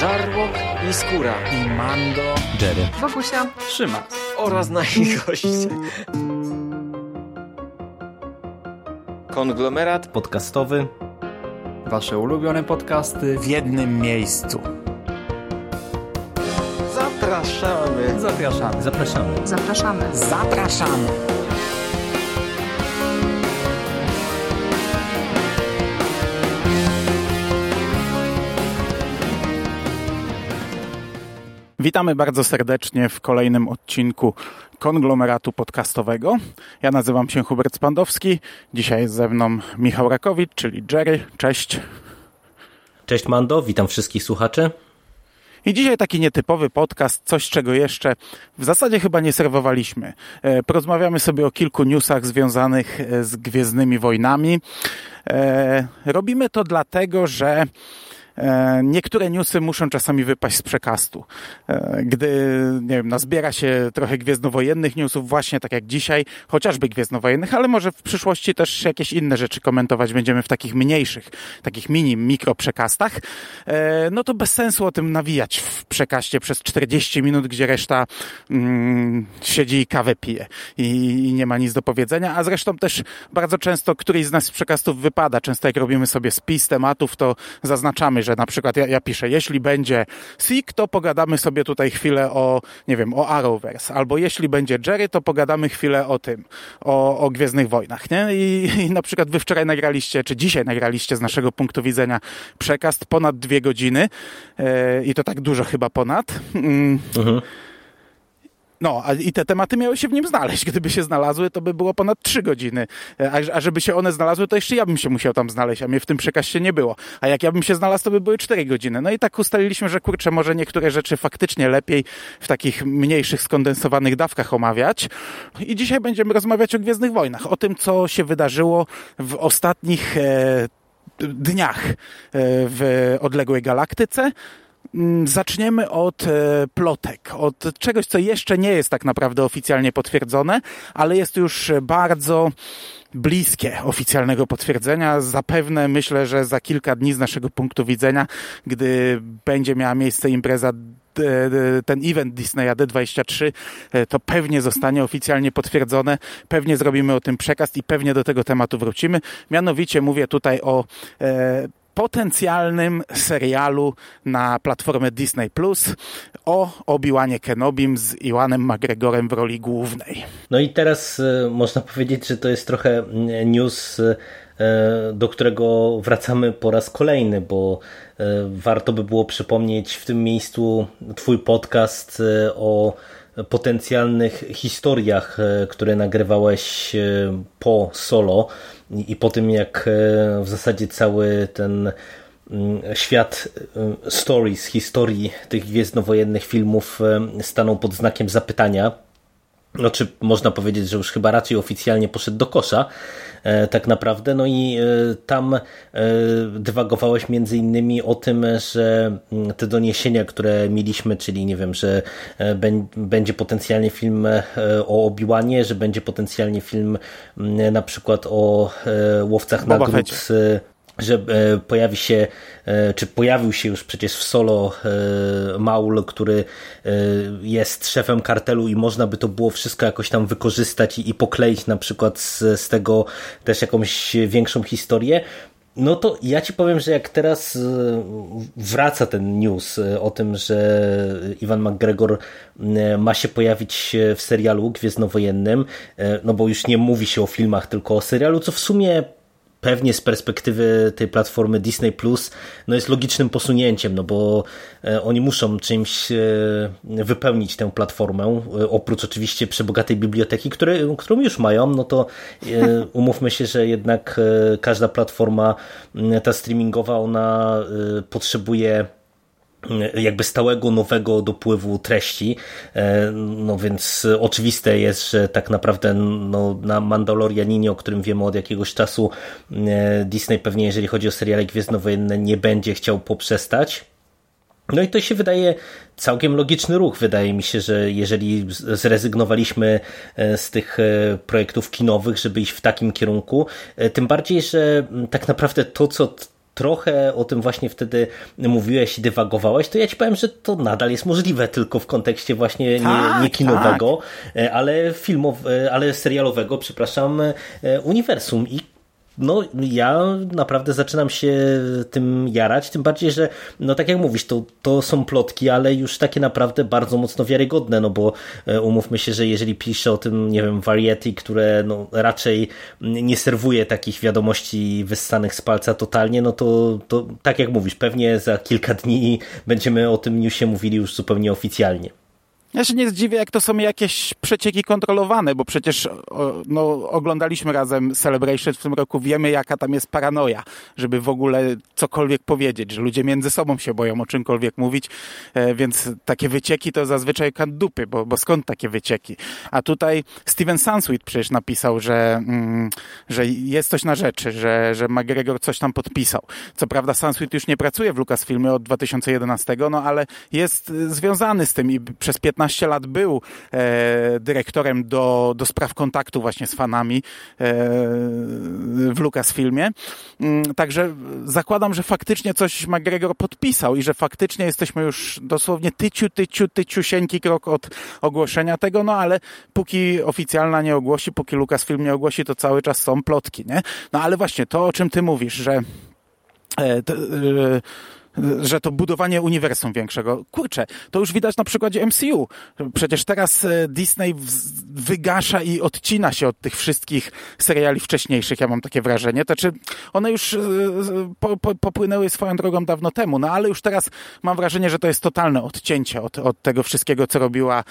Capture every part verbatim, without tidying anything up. Żarłok i Skóra i Mando, Jerry, Wokusia, Szymas oraz nasi goście. Konglomerat Podcastowy. Wasze ulubione podcasty w jednym miejscu. Zapraszamy. Zapraszamy. Zapraszamy. Zapraszamy. Zapraszamy. Witamy bardzo serdecznie w kolejnym odcinku Konglomeratu Podcastowego. Ja nazywam się Hubert Spandowski. Dzisiaj jest ze mną Michał Rakowicz, czyli Jerry. Cześć. Cześć Mando, witam wszystkich słuchaczy. I dzisiaj taki nietypowy podcast, coś czego jeszcze w zasadzie chyba nie serwowaliśmy. Porozmawiamy sobie o kilku newsach związanych z Gwiezdnymi Wojnami. Robimy to dlatego, że niektóre newsy muszą czasami wypaść z przekastu. Gdy, nie wiem, nazbiera się trochę gwiezdnowojennych newsów, właśnie tak jak dzisiaj, chociażby gwiezdnowojennych, ale może w przyszłości też jakieś inne rzeczy komentować będziemy w takich mniejszych, takich mini, mikro przekastach, no to bez sensu o tym nawijać w przekaście przez czterdzieści minut, gdzie reszta mm, siedzi i kawę pije i nie ma nic do powiedzenia, a zresztą też bardzo często któryś z nas z przekastów wypada. Często jak robimy sobie spis tematów, to zaznaczamy, że że na przykład ja, ja piszę, jeśli będzie Sik, to pogadamy sobie tutaj chwilę o, nie wiem, o Arrowverse, albo jeśli będzie Jerry, to pogadamy chwilę o tym, o, o Gwiezdnych Wojnach, nie? I, I na przykład wy wczoraj nagraliście, czy dzisiaj nagraliście z naszego punktu widzenia przekast ponad dwie godziny yy, i to tak dużo chyba ponad. Mm. Mhm. No, a i te tematy miały się w nim znaleźć. Gdyby się znalazły, to by było ponad trzy godziny. A, a żeby się one znalazły, to jeszcze ja bym się musiał tam znaleźć, a mnie w tym przekaście nie było. A jak ja bym się znalazł, to by były cztery godziny. No i tak ustaliliśmy, że kurczę, może niektóre rzeczy faktycznie lepiej w takich mniejszych, skondensowanych dawkach omawiać. I dzisiaj będziemy rozmawiać o Gwiezdnych Wojnach. O tym, co się wydarzyło w ostatnich e, dniach e, w odległej galaktyce. Zaczniemy od plotek, od czegoś, co jeszcze nie jest tak naprawdę oficjalnie potwierdzone, ale jest już bardzo bliskie oficjalnego potwierdzenia. Zapewne myślę, że za kilka dni z naszego punktu widzenia, gdy będzie miała miejsce impreza, ten event Disneya D dwadzieścia trzy, to pewnie zostanie oficjalnie potwierdzone, pewnie zrobimy o tym przekaz i pewnie do tego tematu wrócimy. Mianowicie mówię tutaj o potencjalnym serialu na platformę Disney Plus o Obi-Wanie Kenobim z Ewanem McGregorem w roli głównej. No i teraz można powiedzieć, że to jest trochę news, do którego wracamy po raz kolejny, bo warto by było przypomnieć w tym miejscu twój podcast o potencjalnych historiach, które nagrywałeś po Solo i po tym, jak w zasadzie cały ten świat stories, historii tych gwiezdnowojennych filmów stanął pod znakiem zapytania. No, czy można powiedzieć, że już chyba raczej oficjalnie poszedł do kosza tak naprawdę. No i tam dywagowałeś między innymi o tym, że te doniesienia, które mieliśmy, czyli nie wiem, że będzie potencjalnie film o Obi-Wanie, że będzie potencjalnie film na przykład o łowcach nagród, że pojawi się, czy pojawił się już przecież w Solo Maul, który jest szefem kartelu i można by to było wszystko jakoś tam wykorzystać i, i pokleić na przykład z, z tego też jakąś większą historię. No to ja ci powiem, że jak teraz wraca ten news o tym, że Ewan McGregor ma się pojawić w serialu gwiezdnowojennym, no bo już nie mówi się o filmach, tylko o serialu, co w sumie pewnie z perspektywy tej platformy Disney Plus no jest logicznym posunięciem, no bo oni muszą czymś wypełnić tę platformę, oprócz oczywiście przebogatej biblioteki, które, którą już mają, no to umówmy się, że jednak każda platforma ta streamingowa, ona potrzebuje jakby stałego, nowego dopływu treści, no więc oczywiste jest, że tak naprawdę no, na Mandalorianinie, o którym wiemy od jakiegoś czasu, Disney pewnie, jeżeli chodzi o seriale gwiezdnowojenne, nie będzie chciał poprzestać. No i to się wydaje całkiem logiczny ruch. Wydaje mi się, że jeżeli zrezygnowaliśmy z tych projektów kinowych, żeby iść w takim kierunku, tym bardziej, że tak naprawdę to, co trochę o tym właśnie wtedy mówiłeś i dywagowałeś, to ja ci powiem, że to nadal jest możliwe, tylko w kontekście właśnie tak, nie, nie kinowego, tak. ale filmowego, ale serialowego, przepraszam, uniwersum. I no ja naprawdę zaczynam się tym jarać, tym bardziej, że no tak jak mówisz, to, to są plotki, ale już takie naprawdę bardzo mocno wiarygodne, no bo umówmy się, że jeżeli pisze o tym, nie wiem, Variety, które no raczej nie serwuje takich wiadomości wyssanych z palca totalnie, no to, to tak jak mówisz, pewnie za kilka dni będziemy o tym newsie mówili już zupełnie oficjalnie. Ja się nie zdziwię, jak to są jakieś przecieki kontrolowane, bo przecież no, oglądaliśmy razem Celebration w tym roku, wiemy jaka tam jest paranoja, żeby w ogóle cokolwiek powiedzieć, że ludzie między sobą się boją o czymkolwiek mówić, więc takie wycieki to zazwyczaj kan dupy, bo, bo skąd takie wycieki? A tutaj Steven Sansweet przecież napisał, że, mm, że jest coś na rzeczy, że, że McGregor coś tam podpisał. Co prawda Sansweet już nie pracuje w Lucasfilmie od dwa tysiące jedenastego, no ale jest związany z tym i przez piętnaście lat był e, dyrektorem do, do spraw kontaktu właśnie z fanami e, w Lucasfilmie. Także zakładam, że faktycznie coś McGregor podpisał i że faktycznie jesteśmy już dosłownie tyciu, tyciu, tyciusieńki krok od ogłoszenia tego, no ale póki oficjalna nie ogłosi, póki Lucasfilm nie ogłosi, to cały czas są plotki, nie? No ale właśnie to, o czym ty mówisz, że e, t, e, że to budowanie uniwersum większego. Kurczę, to już widać na przykładzie M C U. Przecież teraz Disney wygasza i odcina się od tych wszystkich seriali wcześniejszych, ja mam takie wrażenie. To czy one już po, po, popłynęły swoją drogą dawno temu, no ale już teraz mam wrażenie, że to jest totalne odcięcie od, od tego wszystkiego, co robiła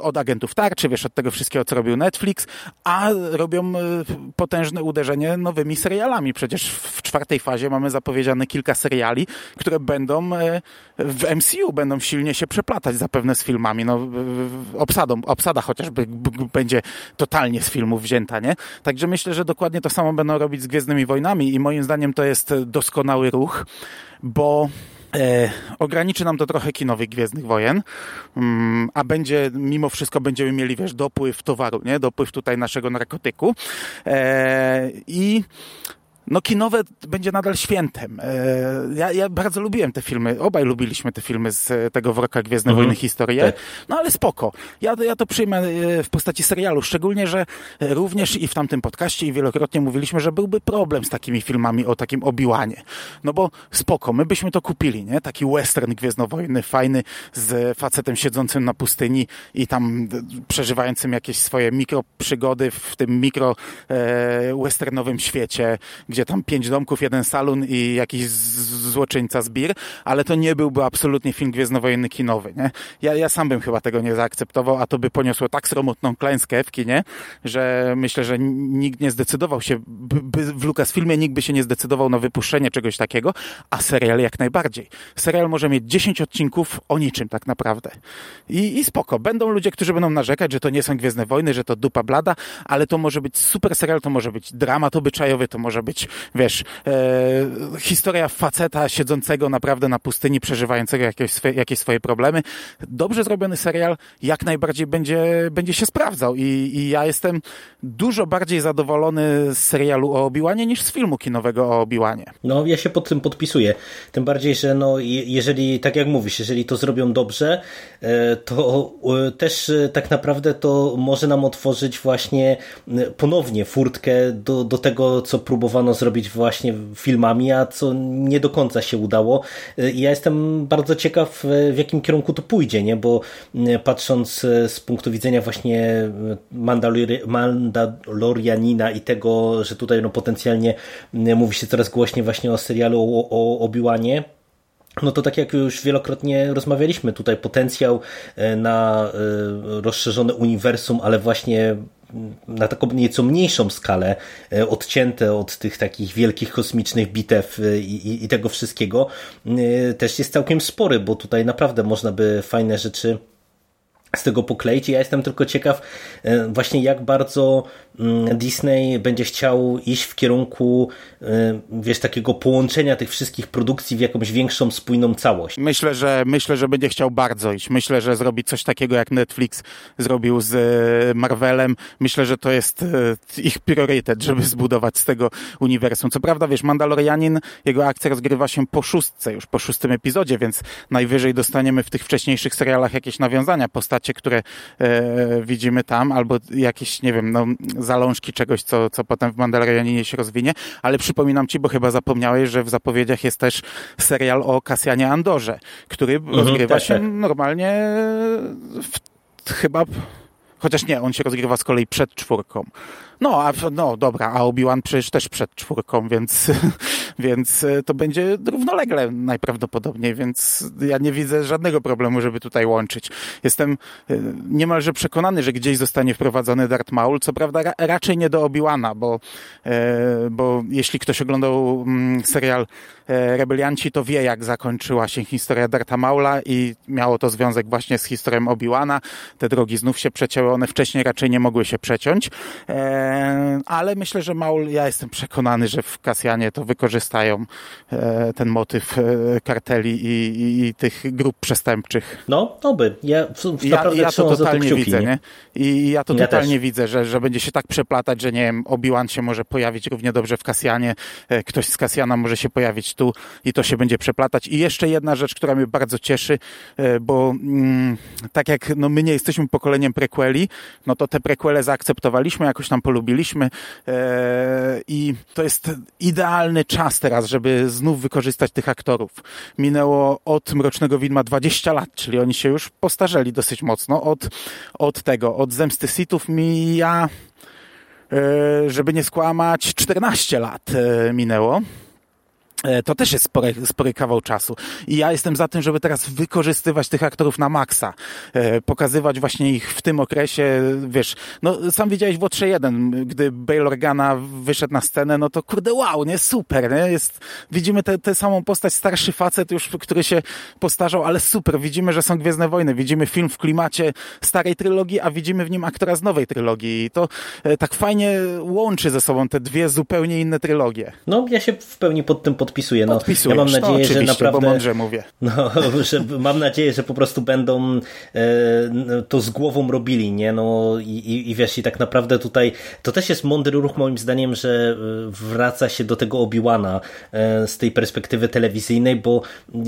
od Agentów Tarczy, wiesz, od tego wszystkiego, co robił Netflix, a robią potężne uderzenie nowymi serialami. Przecież w czwartej fazie mamy zapowiedziane kilka seriali, które będą w M C U, będą silnie się przeplatać zapewne z filmami. No, obsadą, obsada chociażby będzie totalnie z filmów wzięta, nie? Także myślę, że dokładnie to samo będą robić z Gwiezdnymi Wojnami i moim zdaniem to jest doskonały ruch, bo e, ograniczy nam to trochę kinowych Gwiezdnych Wojen, mm, a będzie, mimo wszystko będziemy mieli, wiesz, dopływ towaru, nie? Dopływ tutaj naszego narkotyku. E, I no kinowe będzie nadal świętem. Ja, ja bardzo lubiłem te filmy, obaj lubiliśmy te filmy z tego wroka Gwiezdne mhm. Wojny historie, tak. No ale spoko. Ja, ja to przyjmę w postaci serialu, szczególnie, że również i w tamtym podcaście i wielokrotnie mówiliśmy, że byłby problem z takimi filmami o takim Obi-Wanie. No bo spoko, my byśmy to kupili, nie? Taki western gwiezdnowojenny, fajny, z facetem siedzącym na pustyni i tam przeżywającym jakieś swoje mikroprzygody w tym mikro e, westernowym świecie, gdzie tam pięć domków, jeden salon i jakiś złoczyńca z bir, ale to nie byłby absolutnie film gwiezdnowojenny kinowy, nie? Ja, ja sam bym chyba tego nie zaakceptował, a to by poniosło tak sromotną klęskę w kinie, że myślę, że nikt nie zdecydował się, by, by w Lucasfilmie nikt by się nie zdecydował na wypuszczenie czegoś takiego, a serial jak najbardziej. Serial może mieć dziesięć odcinków o niczym tak naprawdę. I, i spoko. Będą ludzie, którzy będą narzekać, że to nie są Gwiezdne Wojny, że to dupa blada, ale to może być super serial, to może być dramat obyczajowy, to może być wiesz, e, historia faceta siedzącego naprawdę na pustyni, przeżywającego jakieś swoje, jakieś swoje problemy. Dobrze zrobiony serial jak najbardziej będzie, będzie się sprawdzał i, i ja jestem dużo bardziej zadowolony z serialu o Obi-Wanie niż z filmu kinowego o Obi-Wanie. No ja się pod tym podpisuję. Tym bardziej, że no jeżeli, tak jak mówisz, jeżeli to zrobią dobrze, to też tak naprawdę to może nam otworzyć właśnie ponownie furtkę do, do tego, co próbowałem zrobić właśnie filmami, a co nie do końca się udało. Ja jestem bardzo ciekaw, w jakim kierunku to pójdzie, nie? Bo patrząc z punktu widzenia właśnie Mandalori- Mandalorianina i tego, że tutaj no potencjalnie mówi się coraz głośniej właśnie o serialu o, o Obi-Wanie, no to tak jak już wielokrotnie rozmawialiśmy, tutaj potencjał na rozszerzone uniwersum, ale właśnie na taką nieco mniejszą skalę, odcięte od tych takich wielkich kosmicznych bitew i, i, i tego wszystkiego, też jest całkiem spory, bo tutaj naprawdę można by fajne rzeczy z tego pokleić. Ja jestem tylko ciekaw właśnie, jak bardzo Disney będzie chciał iść w kierunku, wiesz, takiego połączenia tych wszystkich produkcji w jakąś większą, spójną całość. Myślę, że myślę, że będzie chciał bardzo iść. Myślę, że zrobi coś takiego, jak Netflix zrobił z Marvelem. Myślę, że to jest ich priorytet, żeby zbudować z tego uniwersum. Co prawda, wiesz, Mandalorianin, jego akcja rozgrywa się po szóstce, już po szóstym epizodzie, więc najwyżej dostaniemy w tych wcześniejszych serialach jakieś nawiązania, postacie, które e, widzimy tam, albo jakieś, nie wiem, no, zalążki czegoś, co, co potem w Mandalorianinie się rozwinie, ale przypominam ci, bo chyba zapomniałeś, że w zapowiedziach jest też serial o Cassianie Andorze, który mhm, rozgrywa tak, się tak. normalnie w, chyba... Chociaż nie, on się rozgrywa z kolei przed czwórką. No, a, no dobra, a Obi-Wan przecież też przed czwórką, więc, więc to będzie równolegle najprawdopodobniej, więc ja nie widzę żadnego problemu, żeby tutaj łączyć. Jestem niemalże przekonany, że gdzieś zostanie wprowadzony Darth Maul, co prawda ra- raczej nie do Obi-Wana, bo, bo jeśli ktoś oglądał serial Rebelianci, to wie, jak zakończyła się historia Dartha Maula i miało to związek właśnie z historią Obi-Wana. Te drogi znów się przecięły, one wcześniej raczej nie mogły się przeciąć, eee, ale myślę, że Maul, ja jestem przekonany, że w Cassianie to wykorzystają e, ten motyw e, karteli i, i, i tych grup przestępczych. No, to by. Ja, ja, ja to totalnie to kciuki, widzę, nie? I ja to ja totalnie też. widzę, że, że będzie się tak przeplatać, że nie wiem, Obi-Wan się może pojawić równie dobrze w Cassianie, e, ktoś z Cassiana może się pojawić tu i to się będzie przeplatać. I jeszcze jedna rzecz, która mnie bardzo cieszy, bo mm, tak jak no, my nie jesteśmy pokoleniem prequeli, no to te prequele zaakceptowaliśmy, jakoś tam polubiliśmy yy, i to jest idealny czas teraz, żeby znów wykorzystać tych aktorów. Minęło od Mrocznego Widma dwadzieścia lat, czyli oni się już postarzeli dosyć mocno. Od, od tego, od Zemsty Sithów mija, yy, żeby nie skłamać, czternaście lat yy, minęło. To też jest spory, spory kawał czasu. I ja jestem za tym, żeby teraz wykorzystywać tych aktorów na maksa. E, pokazywać właśnie ich w tym okresie, wiesz, no sam widziałeś w Otrze jeden, gdy Bail Organa wyszedł na scenę, no to kurde wow, nie? Super, nie? Jest, widzimy tę samą postać, starszy facet już, który się postarzał, ale super, widzimy, że są Gwiezdne Wojny, widzimy film w klimacie starej trylogii, a widzimy w nim aktora z nowej trylogii i to e, tak fajnie łączy ze sobą te dwie zupełnie inne trylogie. No ja się w pełni pod tym pod Podpisuję. No, ja mam nadzieję, że naprawdę, bo mądrze mówię. No, że mam nadzieję, że po prostu będą e, to z głową robili, nie? No i, i, i wiesz, i tak naprawdę tutaj to też jest mądry ruch, moim zdaniem, że wraca się do tego Obi-Wana e, z tej perspektywy telewizyjnej, bo e,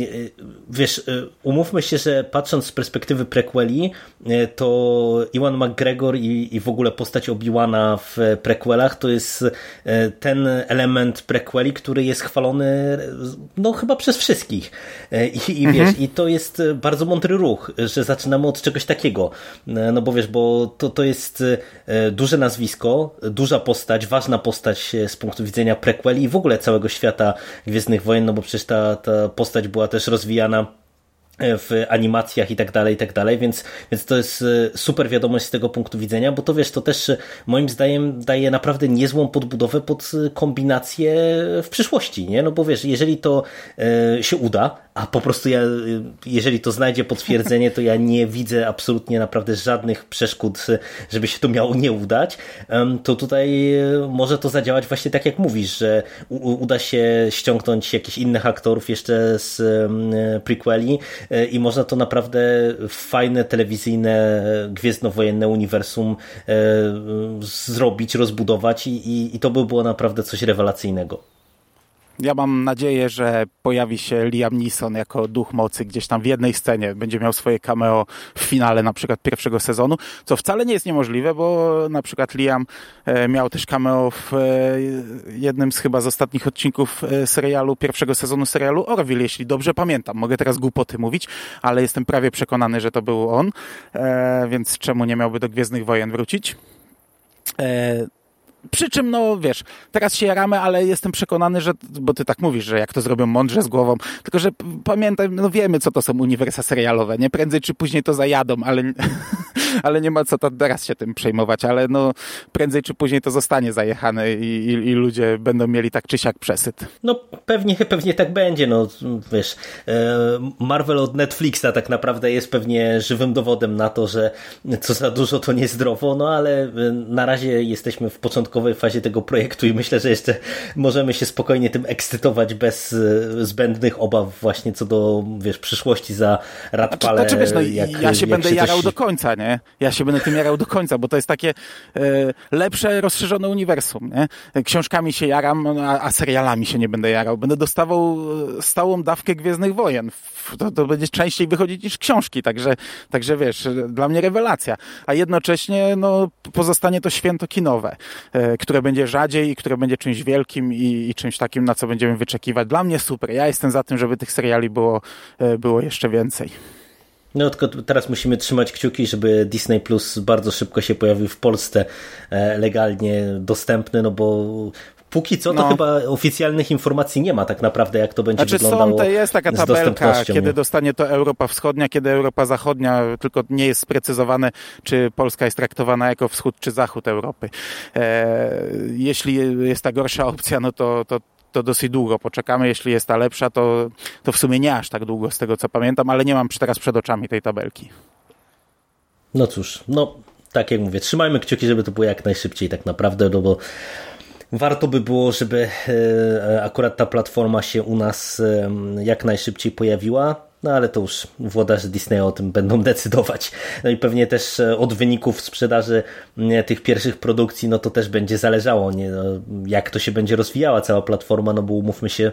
wiesz, e, umówmy się, że patrząc z perspektywy prequeli, e, to Ewan McGregor i, i w ogóle postać Obi-Wana w prequelach to jest e, ten element prequeli, który jest chwalony no chyba przez wszystkich. I, i wiesz, mhm. i to jest bardzo mądry ruch, że zaczynamy od czegoś takiego. No bo wiesz, bo to, to jest duże nazwisko, duża postać, ważna postać z punktu widzenia prequeli i w ogóle całego świata Gwiezdnych Wojen, no bo przecież ta, ta postać była też rozwijana w animacjach i tak dalej, i tak dalej, więc, więc to jest super wiadomość z tego punktu widzenia, bo to wiesz, to też moim zdaniem daje naprawdę niezłą podbudowę pod kombinację w przyszłości, nie? No bo wiesz, jeżeli to e, się uda, a po prostu ja, jeżeli to znajdzie potwierdzenie, to ja nie widzę absolutnie naprawdę żadnych przeszkód, żeby się to miało nie udać, to tutaj może to zadziałać właśnie tak, jak mówisz, że u- uda się ściągnąć jakichś innych aktorów jeszcze z prequeli i można to naprawdę fajne, telewizyjne, gwiezdnowojenne uniwersum zrobić, rozbudować i, i, i to by było naprawdę coś rewelacyjnego. Ja mam nadzieję, że pojawi się Liam Neeson jako duch mocy gdzieś tam w jednej scenie. Będzie miał swoje cameo w finale na przykład pierwszego sezonu, co wcale nie jest niemożliwe, bo na przykład Liam miał też cameo w jednym z chyba z ostatnich odcinków serialu, pierwszego sezonu serialu Orville, jeśli dobrze pamiętam. Mogę teraz głupoty mówić, ale jestem prawie przekonany, że to był on, więc czemu nie miałby do Gwiezdnych Wojen wrócić? Przy czym, no wiesz, teraz się jaramy, ale jestem przekonany, że, bo ty tak mówisz, że jak to zrobią mądrze z głową, tylko że pamiętaj, no wiemy, co to są uniwersa serialowe, nie? Prędzej czy później to zajadą, ale ale nie ma co to teraz się tym przejmować, ale no prędzej czy później to zostanie zajechane i, i, i ludzie będą mieli tak czy siak przesyt. No pewnie, pewnie tak będzie, no wiesz, Marvel od Netflixa tak naprawdę jest pewnie żywym dowodem na to, że co za dużo to niezdrowo, no ale na razie jesteśmy w początkowej fazie tego projektu i myślę, że jeszcze możemy się spokojnie tym ekscytować bez zbędnych obaw właśnie co do, wiesz, przyszłości za Ratpale. Znaczy, znaczy, no, jak, ja się jak będę się jarał coś... do końca, nie? Ja się będę tym jarał do końca, bo to jest takie e, lepsze, rozszerzone uniwersum, nie? Książkami się jaram, a, a serialami się nie będę jarał. Będę dostawał stałą dawkę Gwiezdnych Wojen. To, to będzie częściej wychodzić niż książki, także, także wiesz, dla mnie rewelacja. A jednocześnie no, pozostanie to święto kinowe, e, które będzie rzadziej i które będzie czymś wielkim i, i czymś takim, na co będziemy wyczekiwać. Dla mnie super. Ja jestem za tym, żeby tych seriali było, e, było jeszcze więcej. No tylko teraz musimy trzymać kciuki, żeby Disney Plus bardzo szybko się pojawił w Polsce e, legalnie dostępny, no bo póki co to no. chyba oficjalnych informacji nie ma tak naprawdę, jak to będzie znaczy, wyglądało są, to jest taka tabelka, kiedy nie? dostanie to Europa Wschodnia, kiedy Europa Zachodnia, tylko nie jest sprecyzowane, czy Polska jest traktowana jako wschód czy zachód Europy. E, jeśli jest ta gorsza opcja, no to, to to dosyć długo poczekamy. Jeśli jest ta lepsza, to, to w sumie nie aż tak długo z tego, co pamiętam, ale nie mam teraz przed oczami tej tabelki. No cóż, no tak jak mówię, trzymajmy kciuki, żeby to było jak najszybciej tak naprawdę, no bo warto by było, żeby akurat ta platforma się u nas jak najszybciej pojawiła. No ale to już włodarze Disneya o tym będą decydować. No i pewnie też od wyników sprzedaży tych pierwszych produkcji, no to też będzie zależało, nie? Jak to się będzie rozwijała cała platforma, no bo umówmy się,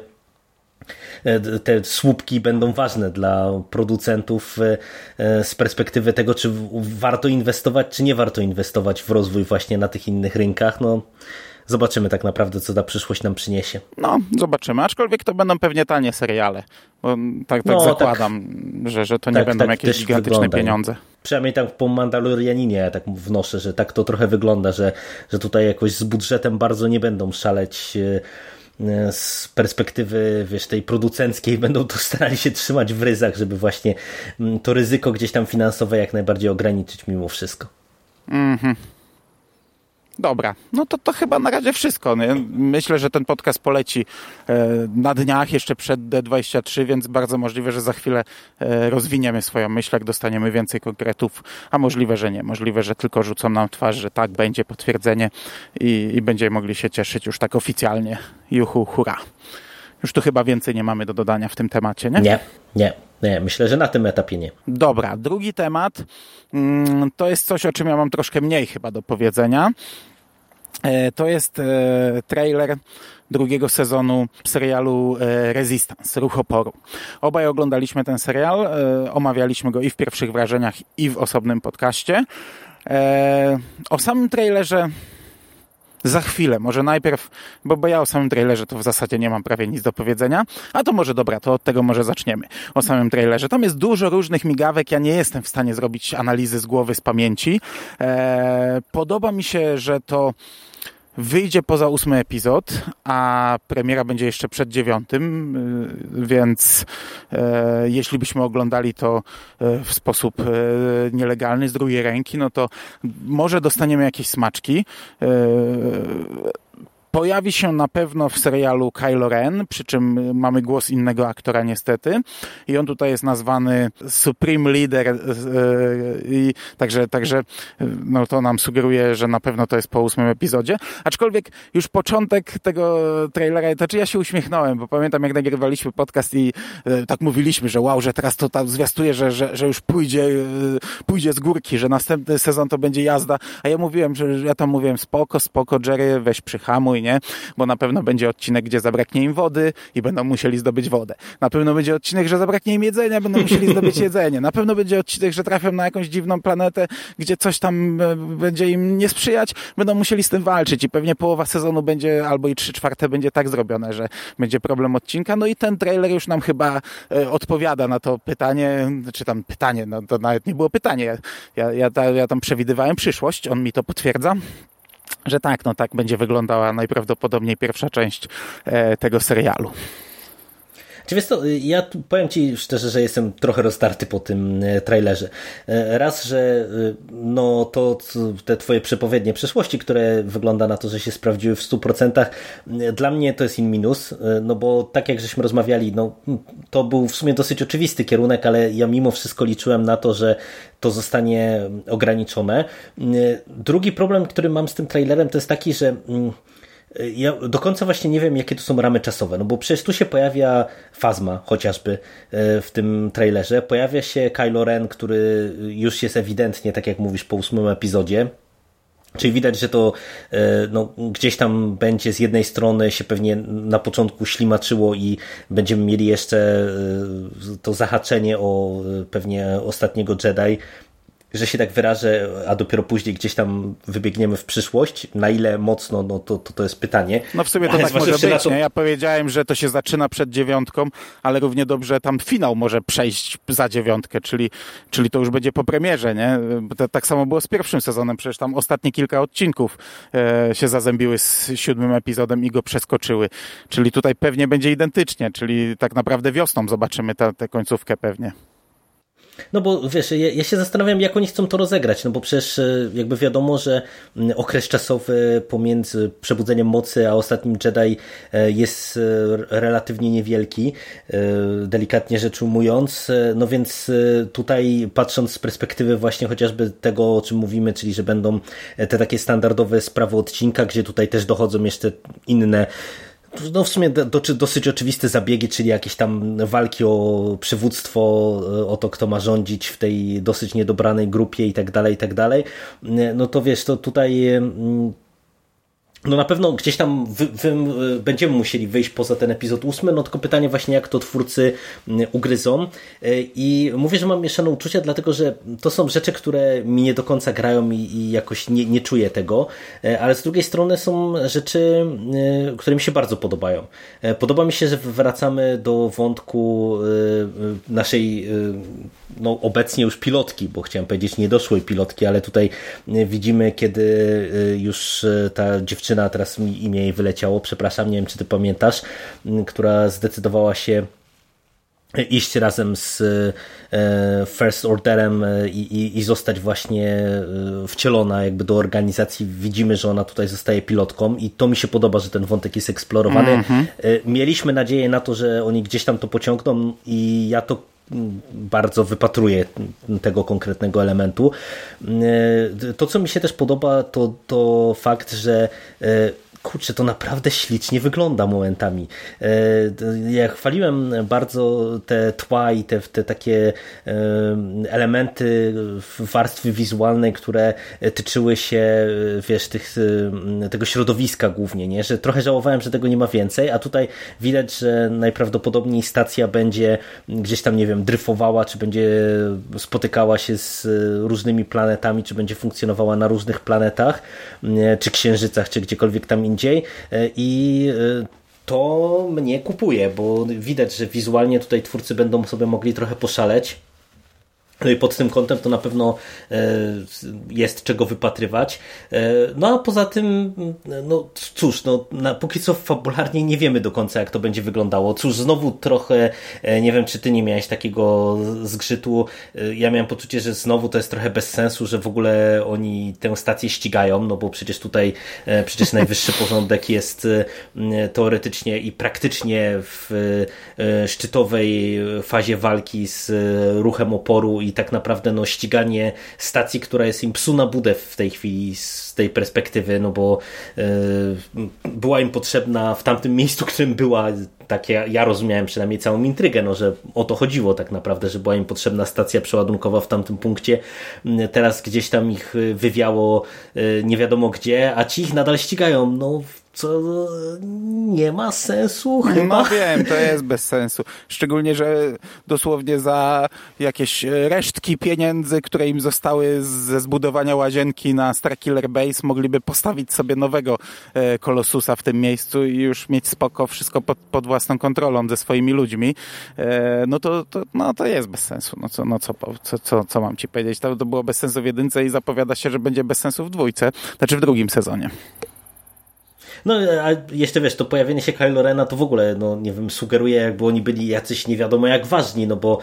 te słupki będą ważne dla producentów z perspektywy tego, czy warto inwestować, czy nie warto inwestować w rozwój właśnie na tych innych rynkach, no. Zobaczymy tak naprawdę, co ta przyszłość nam przyniesie. No, zobaczymy. Aczkolwiek to będą pewnie tanie seriale. Bo tak, tak no, zakładam, tak, że, że to nie tak, będą tak jakieś gigantyczne wygląda. Pieniądze. Przynajmniej tak po Mandalorianinie ja tak wnoszę, że tak to trochę wygląda, że, że tutaj jakoś z budżetem bardzo nie będą szaleć z perspektywy, wiesz, tej producenckiej, będą to starali się trzymać w ryzach, żeby właśnie to ryzyko gdzieś tam finansowe jak najbardziej ograniczyć mimo wszystko. Mhm. Dobra, no to, to chyba na razie wszystko. Nie? Myślę, że ten podcast poleci e, na dniach jeszcze przed D dwadzieścia trzy, więc bardzo możliwe, że za chwilę e, rozwiniemy swoją myśl, jak dostaniemy więcej konkretów, a możliwe, że nie. Możliwe, że tylko rzucą nam w twarz, że tak, będzie potwierdzenie i, i będziemy mogli się cieszyć już tak oficjalnie. Juhu, hura. Już tu chyba więcej nie mamy do dodania w tym temacie, nie? Nie, nie. Nie, myślę, że na tym etapie nie. Dobra, drugi temat to jest coś, o czym ja mam troszkę mniej chyba do powiedzenia. To jest trailer drugiego sezonu serialu Resistance, Ruch Oporu. Obaj oglądaliśmy ten serial, omawialiśmy go i w pierwszych wrażeniach, i w osobnym podcaście. O samym trailerze za chwilę, może najpierw, bo, bo ja o samym trailerze to w zasadzie nie mam prawie nic do powiedzenia, a to może dobra, to od tego może zaczniemy, o samym trailerze. Tam jest dużo różnych migawek, ja nie jestem w stanie zrobić analizy z głowy, z pamięci. Eee, podoba mi się, że to wyjdzie poza ósmy epizod, a premiera będzie jeszcze przed dziewiątym, więc e, jeśli byśmy oglądali to w sposób e, nielegalny, z drugiej ręki, no to może dostaniemy jakieś smaczki. E, Pojawi się na pewno w serialu Kylo Ren, przy czym mamy głos innego aktora niestety i on tutaj jest nazwany Supreme Leader i także, także no to nam sugeruje, że na pewno to jest po ósmym epizodzie, aczkolwiek już początek tego trailera, to znaczy ja się uśmiechnąłem, bo pamiętam jak nagrywaliśmy podcast i tak mówiliśmy, że wow, że teraz to tam zwiastuje, że, że, że już pójdzie, pójdzie z górki, że następny sezon to będzie jazda, a ja mówiłem, że ja tam mówiłem spoko, spoko Jerry, weź przyhamuj, nie? Bo na pewno będzie odcinek, gdzie zabraknie im wody i będą musieli zdobyć wodę. Na pewno będzie odcinek, że zabraknie im jedzenia, będą musieli zdobyć jedzenie. Na pewno będzie odcinek, że trafią na jakąś dziwną planetę, gdzie coś tam będzie im nie sprzyjać, będą musieli z tym walczyć i pewnie połowa sezonu będzie, albo i trzy czwarte będzie tak zrobione, że będzie problem odcinka. No i ten trailer już nam chyba e, odpowiada na to pytanie, czy tam pytanie, no to nawet nie było pytanie. Ja, ja, ta, ja tam przewidywałem przyszłość, on mi to potwierdza, że tak, no tak będzie wyglądała najprawdopodobniej pierwsza część e, tego serialu. Czy wiesz co, ja powiem Ci szczerze, że jestem trochę roztarty po tym trailerze. Raz, że no to te Twoje przepowiednie przeszłości, które wygląda na to, że się sprawdziły w stu procentach, dla mnie to jest in minus, no bo tak jak żeśmy rozmawiali, no to był w sumie dosyć oczywisty kierunek, ale ja mimo wszystko liczyłem na to, że to zostanie ograniczone. Drugi problem, który mam z tym trailerem, to jest taki, że ja do końca właśnie nie wiem, jakie to są ramy czasowe, no bo przecież tu się pojawia Phasma chociażby w tym trailerze, pojawia się Kylo Ren, który już jest ewidentnie, tak jak mówisz, po ósmym epizodzie. Czyli widać, że to no, gdzieś tam będzie z jednej strony się pewnie na początku ślimaczyło i będziemy mieli jeszcze to zahaczenie o pewnie Ostatniego Jedi, że się tak wyrażę, a dopiero później gdzieś tam wybiegniemy w przyszłość. Na ile mocno, no to, to, to jest pytanie. No w sumie to ale tak może być, to... nie? Ja powiedziałem, że to się zaczyna przed dziewiątką, ale równie dobrze tam finał może przejść za dziewiątkę, czyli, czyli to już będzie po premierze, nie? To tak samo było z pierwszym sezonem, przecież tam ostatnie kilka odcinków e, się zazębiły z siódmym epizodem i go przeskoczyły. Czyli tutaj pewnie będzie identycznie, czyli tak naprawdę wiosną zobaczymy tę końcówkę pewnie. No bo wiesz, ja, ja się zastanawiam, jak oni chcą to rozegrać, no bo przecież jakby wiadomo, że okres czasowy pomiędzy Przebudzeniem Mocy a Ostatnim Jedi jest relatywnie niewielki, delikatnie rzecz ujmując, no więc tutaj patrząc z perspektywy właśnie chociażby tego, o czym mówimy, czyli że będą te takie standardowe sprawy odcinka, gdzie tutaj też dochodzą jeszcze inne, no w sumie do, dosyć oczywiste zabiegi, czyli jakieś tam walki o przywództwo, o to, kto ma rządzić w tej dosyć niedobranej grupie i tak dalej, i tak dalej. No to wiesz, to tutaj no na pewno gdzieś tam wy, wy, będziemy musieli wyjść poza ten epizod ósmy, no tylko pytanie właśnie, jak to twórcy ugryzą. I mówię, że mam mieszane uczucia, dlatego że to są rzeczy, które mi nie do końca grają i, i jakoś nie, nie czuję tego, ale z drugiej strony są rzeczy, które mi się bardzo podobają. Podoba mi się, że wracamy do wątku naszej no obecnie już pilotki, bo chciałem powiedzieć niedoszłej pilotki, ale tutaj widzimy, kiedy już ta dziewczyna, teraz mi imię jej wyleciało, przepraszam, nie wiem, czy ty pamiętasz, która zdecydowała się iść razem z First Orderem i, i, i zostać właśnie wcielona jakby do organizacji. Widzimy, że ona tutaj zostaje pilotką i to mi się podoba, że ten wątek jest eksplorowany. Mm-hmm. Mieliśmy nadzieję na to, że oni gdzieś tam to pociągną i ja to bardzo wypatruję tego konkretnego elementu. To, co mi się też podoba, to, to fakt, że kurczę, to naprawdę ślicznie wygląda momentami. Ja chwaliłem bardzo te tła i te, te takie elementy warstwy wizualnej, które tyczyły się, wiesz, tych, tego środowiska głównie, nie? Że trochę żałowałem, że tego nie ma więcej, a tutaj widać, że najprawdopodobniej stacja będzie gdzieś tam, nie wiem, dryfowała, czy będzie spotykała się z różnymi planetami, czy będzie funkcjonowała na różnych planetach, czy księżycach, czy gdziekolwiek tam indziej, i to mnie kupuje, bo widać, że wizualnie tutaj twórcy będą sobie mogli trochę poszaleć. No i pod tym kątem to na pewno jest czego wypatrywać. No a poza tym, no cóż, no, na, póki co fabularnie nie wiemy do końca, jak to będzie wyglądało. Cóż, znowu trochę, nie wiem, czy ty nie miałeś takiego zgrzytu. Ja miałem poczucie, że znowu to jest trochę bez sensu, że w ogóle oni tę stację ścigają, no bo przecież tutaj przecież najwyższy porządek jest teoretycznie i praktycznie w szczytowej fazie walki z ruchem oporu i tak naprawdę no, ściganie stacji, która jest im psu na budę w tej chwili z tej perspektywy, no bo yy, była im potrzebna w tamtym miejscu, w którym była, tak ja, ja rozumiałem przynajmniej całą intrygę, no, że o to chodziło tak naprawdę, że była im potrzebna stacja przeładunkowa w tamtym punkcie, teraz gdzieś tam ich wywiało yy, nie wiadomo gdzie, a ci ich nadal ścigają, no co nie ma sensu chyba. No wiem, to jest bez sensu. Szczególnie, że dosłownie za jakieś resztki pieniędzy, które im zostały ze zbudowania łazienki na Starkiller Base, mogliby postawić sobie nowego kolosusa w tym miejscu i już mieć spoko, wszystko pod, pod własną kontrolą ze swoimi ludźmi. No to, to, no to jest bez sensu. No co, no co, co, co, co mam ci powiedzieć? To, to było bez sensu w jedynce i zapowiada się, że będzie bez sensu w dwójce, znaczy w drugim sezonie. No a jeszcze wiesz, to pojawienie się Kylo Rena to w ogóle, no nie wiem, sugeruje jakby oni byli jacyś nie wiadomo jak ważni, no bo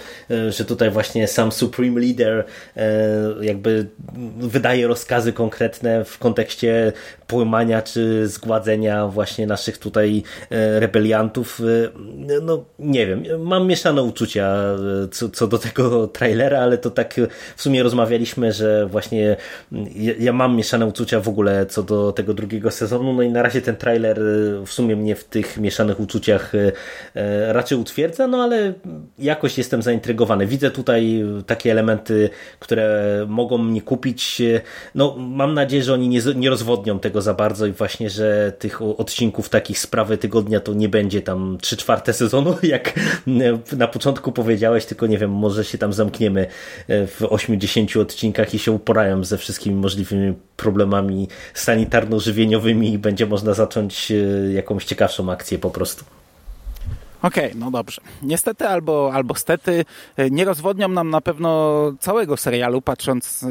że tutaj właśnie sam Supreme Leader jakby wydaje rozkazy konkretne w kontekście pojmania czy zgładzenia właśnie naszych tutaj rebeliantów. No nie wiem, mam mieszane uczucia co, co do tego trailera, ale to tak w sumie rozmawialiśmy, że właśnie ja mam mieszane uczucia w ogóle co do tego drugiego sezonu, no i na razie ten trailer w sumie mnie w tych mieszanych uczuciach raczej utwierdza, no ale jakoś jestem zaintrygowany. Widzę tutaj takie elementy, które mogą mnie kupić. No mam nadzieję, że oni nie, nie rozwodnią tego za bardzo i właśnie, że tych odcinków takich sprawy tygodnia to nie będzie tam trzy czwarte sezonu, jak na początku powiedziałeś, tylko nie wiem, może się tam zamkniemy w ośmiu dziesięciu odcinkach i się uporają ze wszystkimi możliwymi problemami sanitarno-żywieniowymi i będzie można zacząć jakąś ciekawszą akcję po prostu. Okej, okay, no dobrze. Niestety albo, albo stety nie rozwodnią nam na pewno całego serialu, patrząc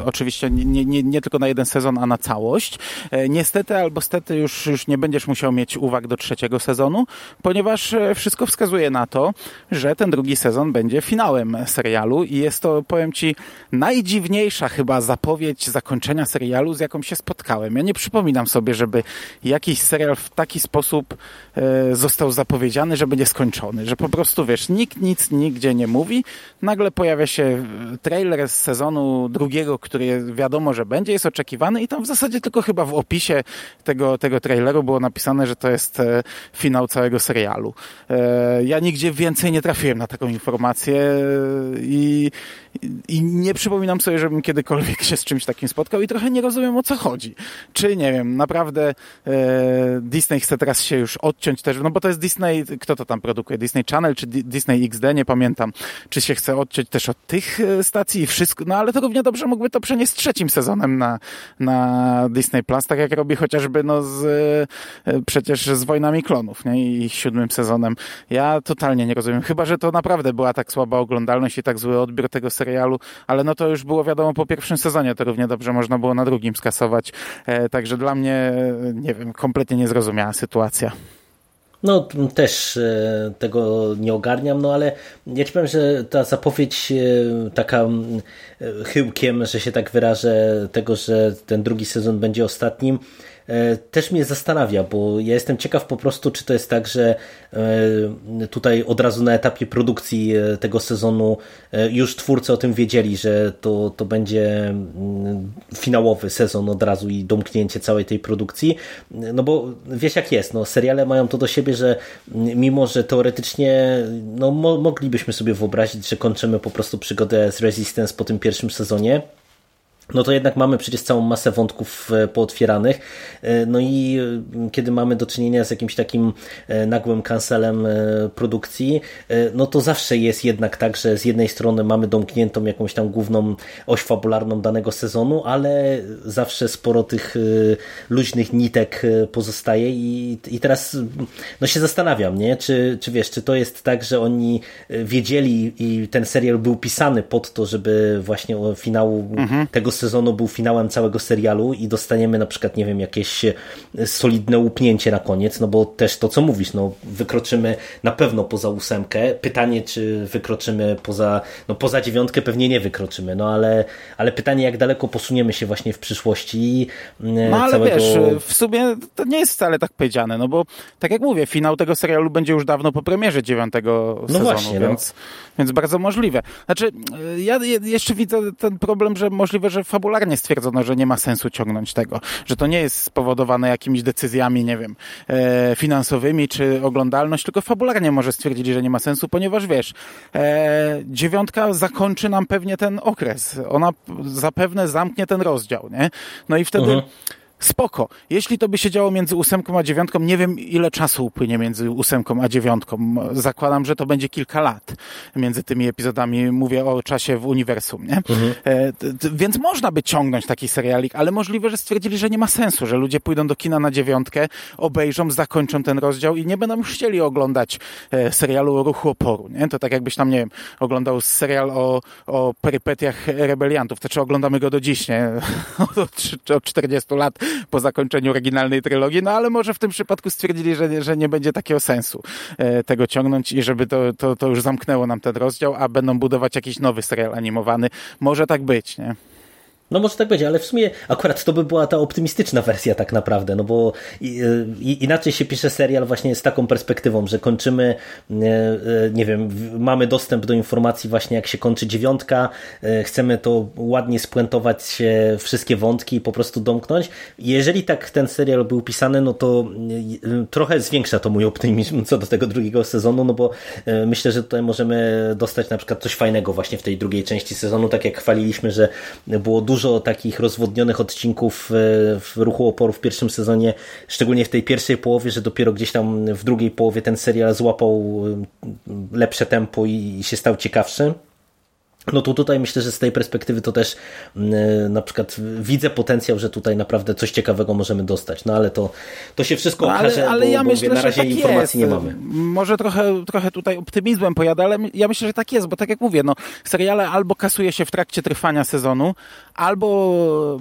e, oczywiście nie, nie, nie tylko na jeden sezon, a na całość. E, niestety albo stety już, już nie będziesz musiał mieć uwag do trzeciego sezonu, ponieważ wszystko wskazuje na to, że ten drugi sezon będzie finałem serialu i jest to, powiem Ci, najdziwniejsza chyba zapowiedź zakończenia serialu, z jaką się spotkałem. Ja nie przypominam sobie, żeby jakiś serial w taki sposób e, został zapowiedziany, że będzie skończony, że po prostu, wiesz, nikt nic nigdzie nie mówi, nagle pojawia się trailer z sezonu drugiego, który wiadomo, że będzie, jest oczekiwany i tam w zasadzie tylko chyba w opisie tego, tego traileru było napisane, że to jest e, finał całego serialu. E, ja nigdzie więcej nie trafiłem na taką informację i, i, i nie przypominam sobie, żebym kiedykolwiek się z czymś takim spotkał i trochę nie rozumiem, o co chodzi. Czy, nie wiem, naprawdę e, Disney chce teraz się już odciąć też, no bo to jest Disney, kto to tam produkuje, Disney Channel czy Disney X D, nie pamiętam, czy się chce odciąć też od tych stacji i wszystko, no ale to równie dobrze mógłby to przenieść z trzecim sezonem na, na Disney Plus, tak jak robi chociażby no z, przecież z Wojnami Klonów, nie? I siódmym sezonem. Ja totalnie nie rozumiem, chyba że to naprawdę była tak słaba oglądalność i tak zły odbiór tego serialu, ale no to już było wiadomo po pierwszym sezonie, to równie dobrze można było na drugim skasować, e, także dla mnie, nie wiem, kompletnie niezrozumiała sytuacja. No też tego nie ogarniam, no ale ja ci powiem, że ta zapowiedź taka chyłkiem, że się tak wyrażę, tego, że ten drugi sezon będzie ostatnim, też mnie zastanawia, bo ja jestem ciekaw po prostu, czy to jest tak, że tutaj od razu na etapie produkcji tego sezonu już twórcy o tym wiedzieli, że to, to będzie finałowy sezon od razu i domknięcie całej tej produkcji, no bo wiesz jak jest, no seriale mają to do siebie, że mimo, że teoretycznie no, mo- moglibyśmy sobie wyobrazić, że kończymy po prostu przygodę z Resistance po tym pierwszym sezonie, no to jednak mamy przecież całą masę wątków pootwieranych, no i kiedy mamy do czynienia z jakimś takim nagłym cancelem produkcji, no to zawsze jest jednak tak, że z jednej strony mamy domkniętą jakąś tam główną oś fabularną danego sezonu, ale zawsze sporo tych luźnych nitek pozostaje i, i teraz no się zastanawiam, nie? Czy, czy wiesz, czy to jest tak, że oni wiedzieli i ten serial był pisany pod to, żeby właśnie finału mhm. tego sezonu był finałem całego serialu i dostaniemy na przykład, nie wiem, jakieś solidne łupnięcie na koniec, no bo też to, co mówisz, no wykroczymy na pewno poza ósemkę. Pytanie, czy wykroczymy poza, no poza dziewiątkę pewnie nie wykroczymy, no ale, ale pytanie, jak daleko posuniemy się właśnie w przyszłości całego... No ale wiesz, w sumie to nie jest wcale tak powiedziane, no bo tak jak mówię, finał tego serialu będzie już dawno po premierze dziewiątego no sezonu, właśnie, więc, no. więc bardzo możliwe. Znaczy, ja jeszcze widzę ten problem, że możliwe, że fabularnie stwierdzono, że nie ma sensu ciągnąć tego, że to nie jest spowodowane jakimiś decyzjami, nie wiem, e, finansowymi czy oglądalność, tylko fabularnie może stwierdzili, że nie ma sensu, ponieważ wiesz, e, dziewiątka zakończy nam pewnie ten okres, ona zapewne zamknie ten rozdział, nie? No i wtedy... Mhm. Spoko. Jeśli to by się działo między ósemką a dziewiątką, nie wiem ile czasu upłynie między ósemką a dziewiątką. Zakładam, że to będzie kilka lat między tymi epizodami. Mówię o czasie w uniwersum, nie? Mhm. E, t, t, więc można by ciągnąć taki serialik, ale możliwe, że stwierdzili, że nie ma sensu, że ludzie pójdą do kina na dziewiątkę, obejrzą, zakończą ten rozdział i nie będą już chcieli oglądać e, serialu o ruchu oporu, nie? To tak jakbyś tam, nie wiem, oglądał serial o, o perypetiach rebeliantów. To czy oglądamy go do dziś, nie? Od czterdziestu lat po zakończeniu oryginalnej trylogii, no ale może w tym przypadku stwierdzili, że, że nie będzie takiego sensu tego ciągnąć i żeby to, to, to już zamknęło nam ten rozdział, a będą budować jakiś nowy serial animowany. Może tak być, nie? No może tak będzie, ale w sumie akurat to by była ta optymistyczna wersja tak naprawdę, no bo inaczej się pisze serial właśnie z taką perspektywą, że kończymy, nie wiem, mamy dostęp do informacji właśnie jak się kończy dziewiątka, chcemy to ładnie spuentować, wszystkie wątki i po prostu domknąć. Jeżeli tak ten serial był pisany, no to trochę zwiększa to mój optymizm co do tego drugiego sezonu, no bo myślę, że tutaj możemy dostać na przykład coś fajnego właśnie w tej drugiej części sezonu, tak jak chwaliliśmy, że było dużo Dużo takich rozwodnionych odcinków w ruchu oporu w pierwszym sezonie, szczególnie w tej pierwszej połowie, że dopiero gdzieś tam w drugiej połowie ten serial złapał lepsze tempo i się stał ciekawszy. No to tutaj myślę, że z tej perspektywy to też na przykład widzę potencjał, że tutaj naprawdę coś ciekawego możemy dostać, no ale to, to się wszystko no, ale, okaże, ale bo, ja bo myślę, na razie tak informacji jest. Nie mamy. Może trochę, trochę tutaj optymizmem pojadę, ale ja myślę, że tak jest, bo tak jak mówię, no seriale albo kasuje się w trakcie trwania sezonu, albo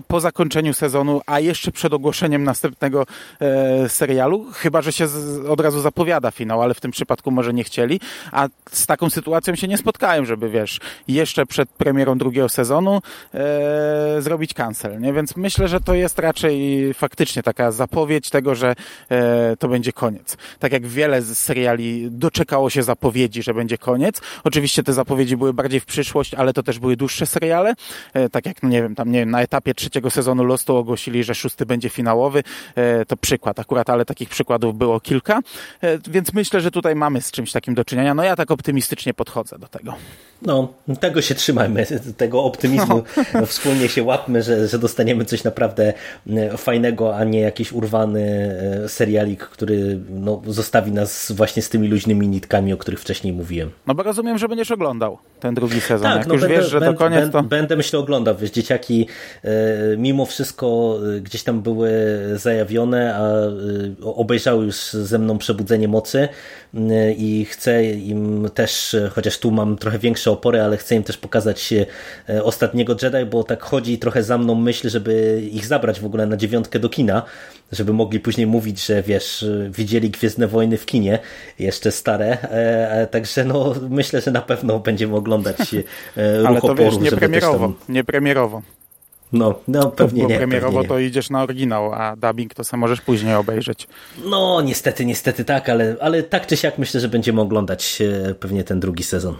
po zakończeniu sezonu, a jeszcze przed ogłoszeniem następnego e, serialu, chyba że się z, od razu zapowiada finał, ale w tym przypadku może nie chcieli, a z taką sytuacją się nie spotkałem, żeby wiesz, jeszcze przed premierą drugiego sezonu e, zrobić cancel, nie? Więc myślę, że to jest raczej faktycznie taka zapowiedź tego, że e, to będzie koniec. Tak jak wiele z seriali doczekało się zapowiedzi, że będzie koniec. Oczywiście te zapowiedzi były bardziej w przyszłość, ale to też były dłuższe seriale. E, tak jak, no nie wiem, tam nie wiem, na etapie trzeciego sezonu Lostu ogłosili, że szósty będzie finałowy. E, to przykład akurat, ale takich przykładów było kilka. E, więc myślę, że tutaj mamy z czymś takim do czynienia. No ja tak optymistycznie podchodzę do tego. No, tego się trzymajmy, tego optymizmu no. Wspólnie się łapmy, że, że dostaniemy coś naprawdę fajnego, a nie jakiś urwany serialik, który no, zostawi nas właśnie z tymi luźnymi nitkami, o których wcześniej mówiłem. No bo rozumiem, że będziesz oglądał ten drugi sezon. Tak, jak no już będę, wiesz, że będę, to koniec, to... Będę myślę oglądał, wiesz, dzieciaki mimo wszystko gdzieś tam były zajawione, a obejrzały już ze mną Przebudzenie Mocy i chcę im też, chociaż tu mam trochę większe opory, ale chcę im też pokazać Ostatniego Jedi, bo tak chodzi trochę za mną myśl, żeby ich zabrać w ogóle na dziewiątkę do kina, żeby mogli później mówić, że wiesz, widzieli Gwiezdne Wojny w kinie, jeszcze stare, e, także no myślę, że na pewno będziemy oglądać ruch oporu. Nie premierowo, tam... nie premierowo. No, no pewnie nie. Bo premierowo pewnie nie. To idziesz na oryginał, a dubbing to sam możesz później obejrzeć. No niestety, niestety tak, ale, ale tak czy siak myślę, że będziemy oglądać pewnie ten drugi sezon.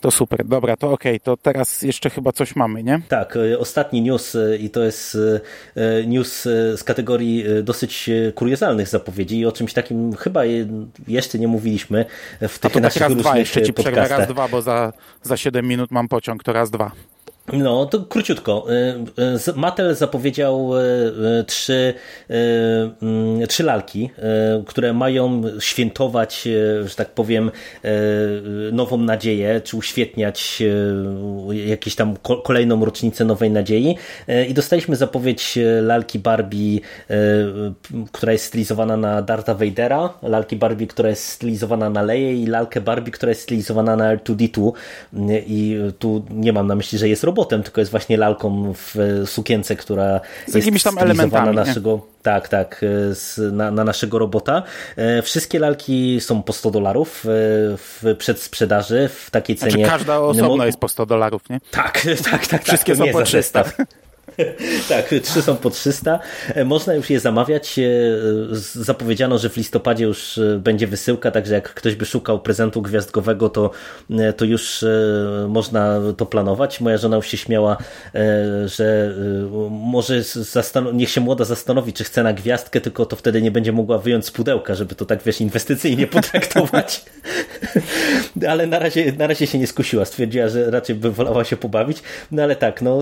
To super, dobra, to okej, okay. To teraz jeszcze chyba coś mamy, nie? Tak, ostatni news i to jest news z kategorii dosyć kuriozalnych zapowiedzi i o czymś takim chyba jeszcze nie mówiliśmy w tych to naszych tak raz dwa jeszcze ci przerwę, raz dwa, bo za, za siedem minut mam pociąg, to raz dwa. No, to króciutko. Mattel zapowiedział trzy, trzy lalki, które mają świętować, że tak powiem, nową nadzieję, czy uświetniać jakieś tam kolejną rocznicę Nowej Nadziei. I dostaliśmy zapowiedź lalki Barbie, która jest stylizowana na Dartha Vadera, lalki Barbie, która jest stylizowana na Leję i lalkę Barbie, która jest stylizowana na R two D two. I tu nie mam na myśli, że jest robotem, tylko jest właśnie lalką w sukience, która z jest stylizowana naszego... Nie? Tak, tak, na, na naszego robota. Wszystkie lalki są po sto dolarów w przedsprzedaży, w takiej cenie... Znaczy każda osobna jest po sto dolarów, nie? Tak, tak, tak. Wszystkie tak, są po trzysta. Tak, trzy są po trzysta. Można już je zamawiać. Zapowiedziano, że w listopadzie już będzie wysyłka, także jak ktoś by szukał prezentu gwiazdkowego, to, to już można to planować. Moja żona już się śmiała, że może zastan- niech się młoda zastanowi, czy chce na gwiazdkę, tylko to wtedy nie będzie mogła wyjąć z pudełka, żeby to tak, wiesz, inwestycyjnie potraktować. Ale na razie, na razie się nie skusiła. Stwierdziła, że raczej by wolała się pobawić. No ale tak, no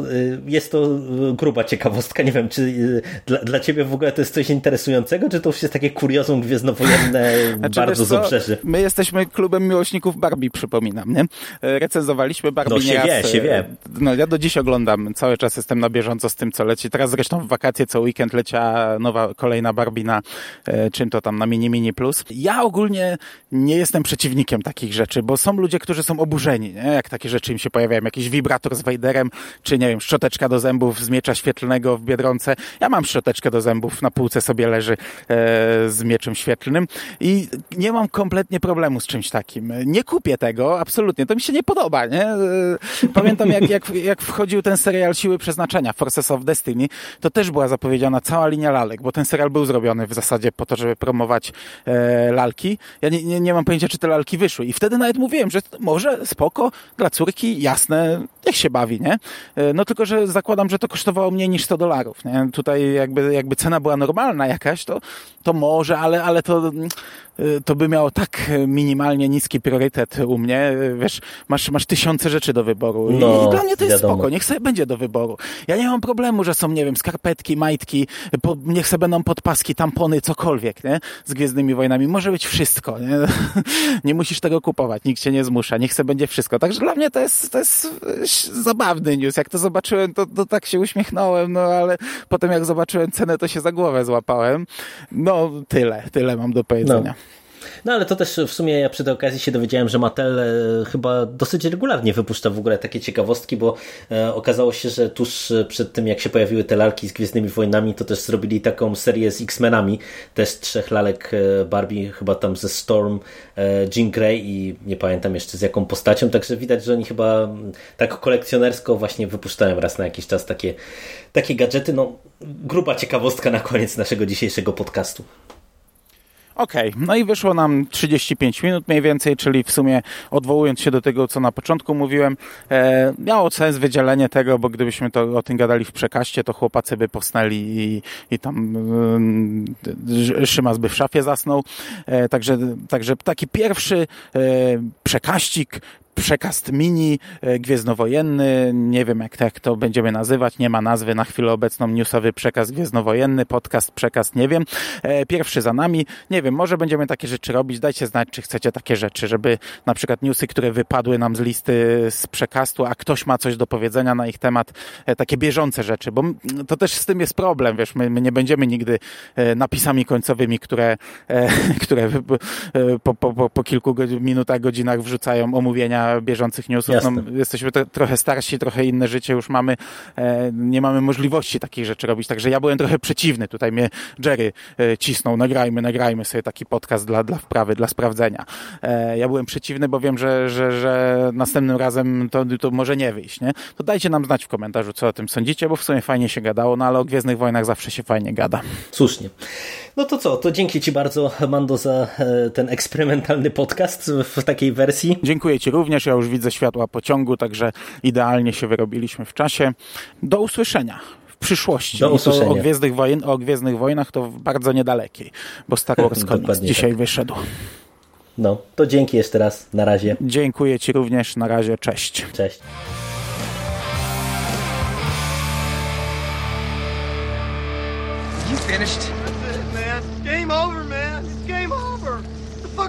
jest to gruba ciekawostka. Nie wiem, czy dla, dla ciebie w ogóle to jest coś interesującego, czy to już jest takie kuriozum gwiezdnowojenne znaczy, bardzo z obrzeży? My jesteśmy klubem miłośników Barbie, przypominam, nie? Recenzowaliśmy Barbie no, się nieraz. Wie, się wie. No ja do dziś oglądam, cały czas jestem na bieżąco z tym, co leci. Teraz zresztą w wakacje co weekend leciała nowa, kolejna Barbie na e, czym to tam, na Mini Mini Plus. Ja ogólnie nie jestem przeciwnikiem takich rzeczy, bo są ludzie, którzy są oburzeni, nie? Jak takie rzeczy im się pojawiają. Jakiś wibrator z Vaderem, czy nie wiem, szczoteczka do zębów z miecza świetlnego w Biedronce. Ja mam szczoteczkę do zębów, na półce sobie leży e, z mieczem świetlnym i nie mam kompletnie problemu z czymś takim. Nie kupię tego, absolutnie. To mi się nie podoba, nie? Pamiętam, jak, jak, jak wchodził ten serial Siły Przeznaczenia, Forces of Destiny, to też była zapowiedziana cała linia lalek, bo ten serial był zrobiony w zasadzie po to, żeby promować e, lalki. Ja nie, nie, nie mam pojęcia, czy te lalki wyszły. I wtedy nawet mówiłem, że może spoko, dla córki, jasne, niech się bawi, nie? E, no tylko, że zakładam, że to kosztowało mniej niż sto dolarów, nie? Tutaj jakby, jakby cena była normalna jakaś, to, to może, ale, ale to, to by miało tak minimalnie niski priorytet u mnie. Wiesz, masz, masz tysiące rzeczy do wyboru. No, I dla mnie to jest wiadomo. Spoko, niech sobie będzie do wyboru. Ja nie mam problemu, że są, nie wiem, skarpetki, majtki, po, niech sobie będą podpaski, tampony, cokolwiek, nie? Z Gwiezdnymi Wojnami. Może być wszystko, nie? Nie musisz tego kupować, nikt cię nie zmusza, niech sobie będzie wszystko. Także dla mnie to jest, to jest zabawny news. Jak to zobaczyłem, to, to tak się uśmiechnąłem, no ale potem jak zobaczyłem cenę, to się za głowę złapałem. No tyle, tyle mam do powiedzenia. No. No ale to też w sumie ja przy tej okazji się dowiedziałem, że Mattel chyba dosyć regularnie wypuszcza w ogóle takie ciekawostki, bo okazało się, że tuż przed tym, jak się pojawiły te lalki z Gwiezdnymi Wojnami, to też zrobili taką serię z X-Menami, też trzech lalek Barbie, chyba tam ze Storm, Jean Grey i nie pamiętam jeszcze z jaką postacią, także widać, że oni chyba tak kolekcjonersko właśnie wypuszczają raz na jakiś czas takie, takie gadżety. No gruba ciekawostka na koniec naszego dzisiejszego podcastu. Okej, okay, no i wyszło nam trzydzieści pięć minut mniej więcej, czyli w sumie odwołując się do tego, co na początku mówiłem, e, miało sens wydzielenie tego, bo gdybyśmy to o tym gadali w przekaście, to chłopacy by posnęli i, i tam e, Szymas by w szafie zasnął. E, także, także taki pierwszy e, przekaścik, przekast mini, gwiezdnowojenny, nie wiem jak to, jak to będziemy nazywać, nie ma nazwy na chwilę obecną, newsowy przekaz gwiezdnowojenny, podcast, przekaz, nie wiem. Pierwszy za nami, nie wiem, może będziemy takie rzeczy robić, dajcie znać, czy chcecie takie rzeczy, żeby na przykład newsy, które wypadły nam z listy z przekastu, a ktoś ma coś do powiedzenia na ich temat, takie bieżące rzeczy, bo to też z tym jest problem, wiesz, my, my nie będziemy nigdy napisami końcowymi, które, które po, po, po kilku minutach, godzinach wrzucają omówienia bieżących newsów. No, jesteśmy t- trochę starsi, trochę inne życie już mamy. E, nie mamy możliwości takich rzeczy robić, także ja byłem trochę przeciwny. Tutaj mnie Jerry e, cisnął, nagrajmy, nagrajmy sobie taki podcast dla, dla wprawy, dla sprawdzenia. E, ja byłem przeciwny, bo wiem, że, że, że następnym razem to, to może nie wyjść. Nie? To dajcie nam znać w komentarzu, co o tym sądzicie, bo w sumie fajnie się gadało, no ale o Gwiezdnych Wojnach zawsze się fajnie gada. Słusznie. No to co, to dzięki Ci bardzo, Mando, za ten eksperymentalny podcast w takiej wersji. Dziękuję Ci również. Ja już widzę światła pociągu, także idealnie się wyrobiliśmy w czasie. Do usłyszenia w przyszłości. Do usłyszenia. O Gwiezdnych, wojen, o Gwiezdnych Wojnach to w bardzo niedalekiej, bo Star Wars koniec dzisiaj tak. wyszedł. No, to dzięki jeszcze raz. Na razie. Dziękuję Ci również. Na razie. Cześć. Cześć. You finished? That's it, man. Game over, man. It's game over. What the fuck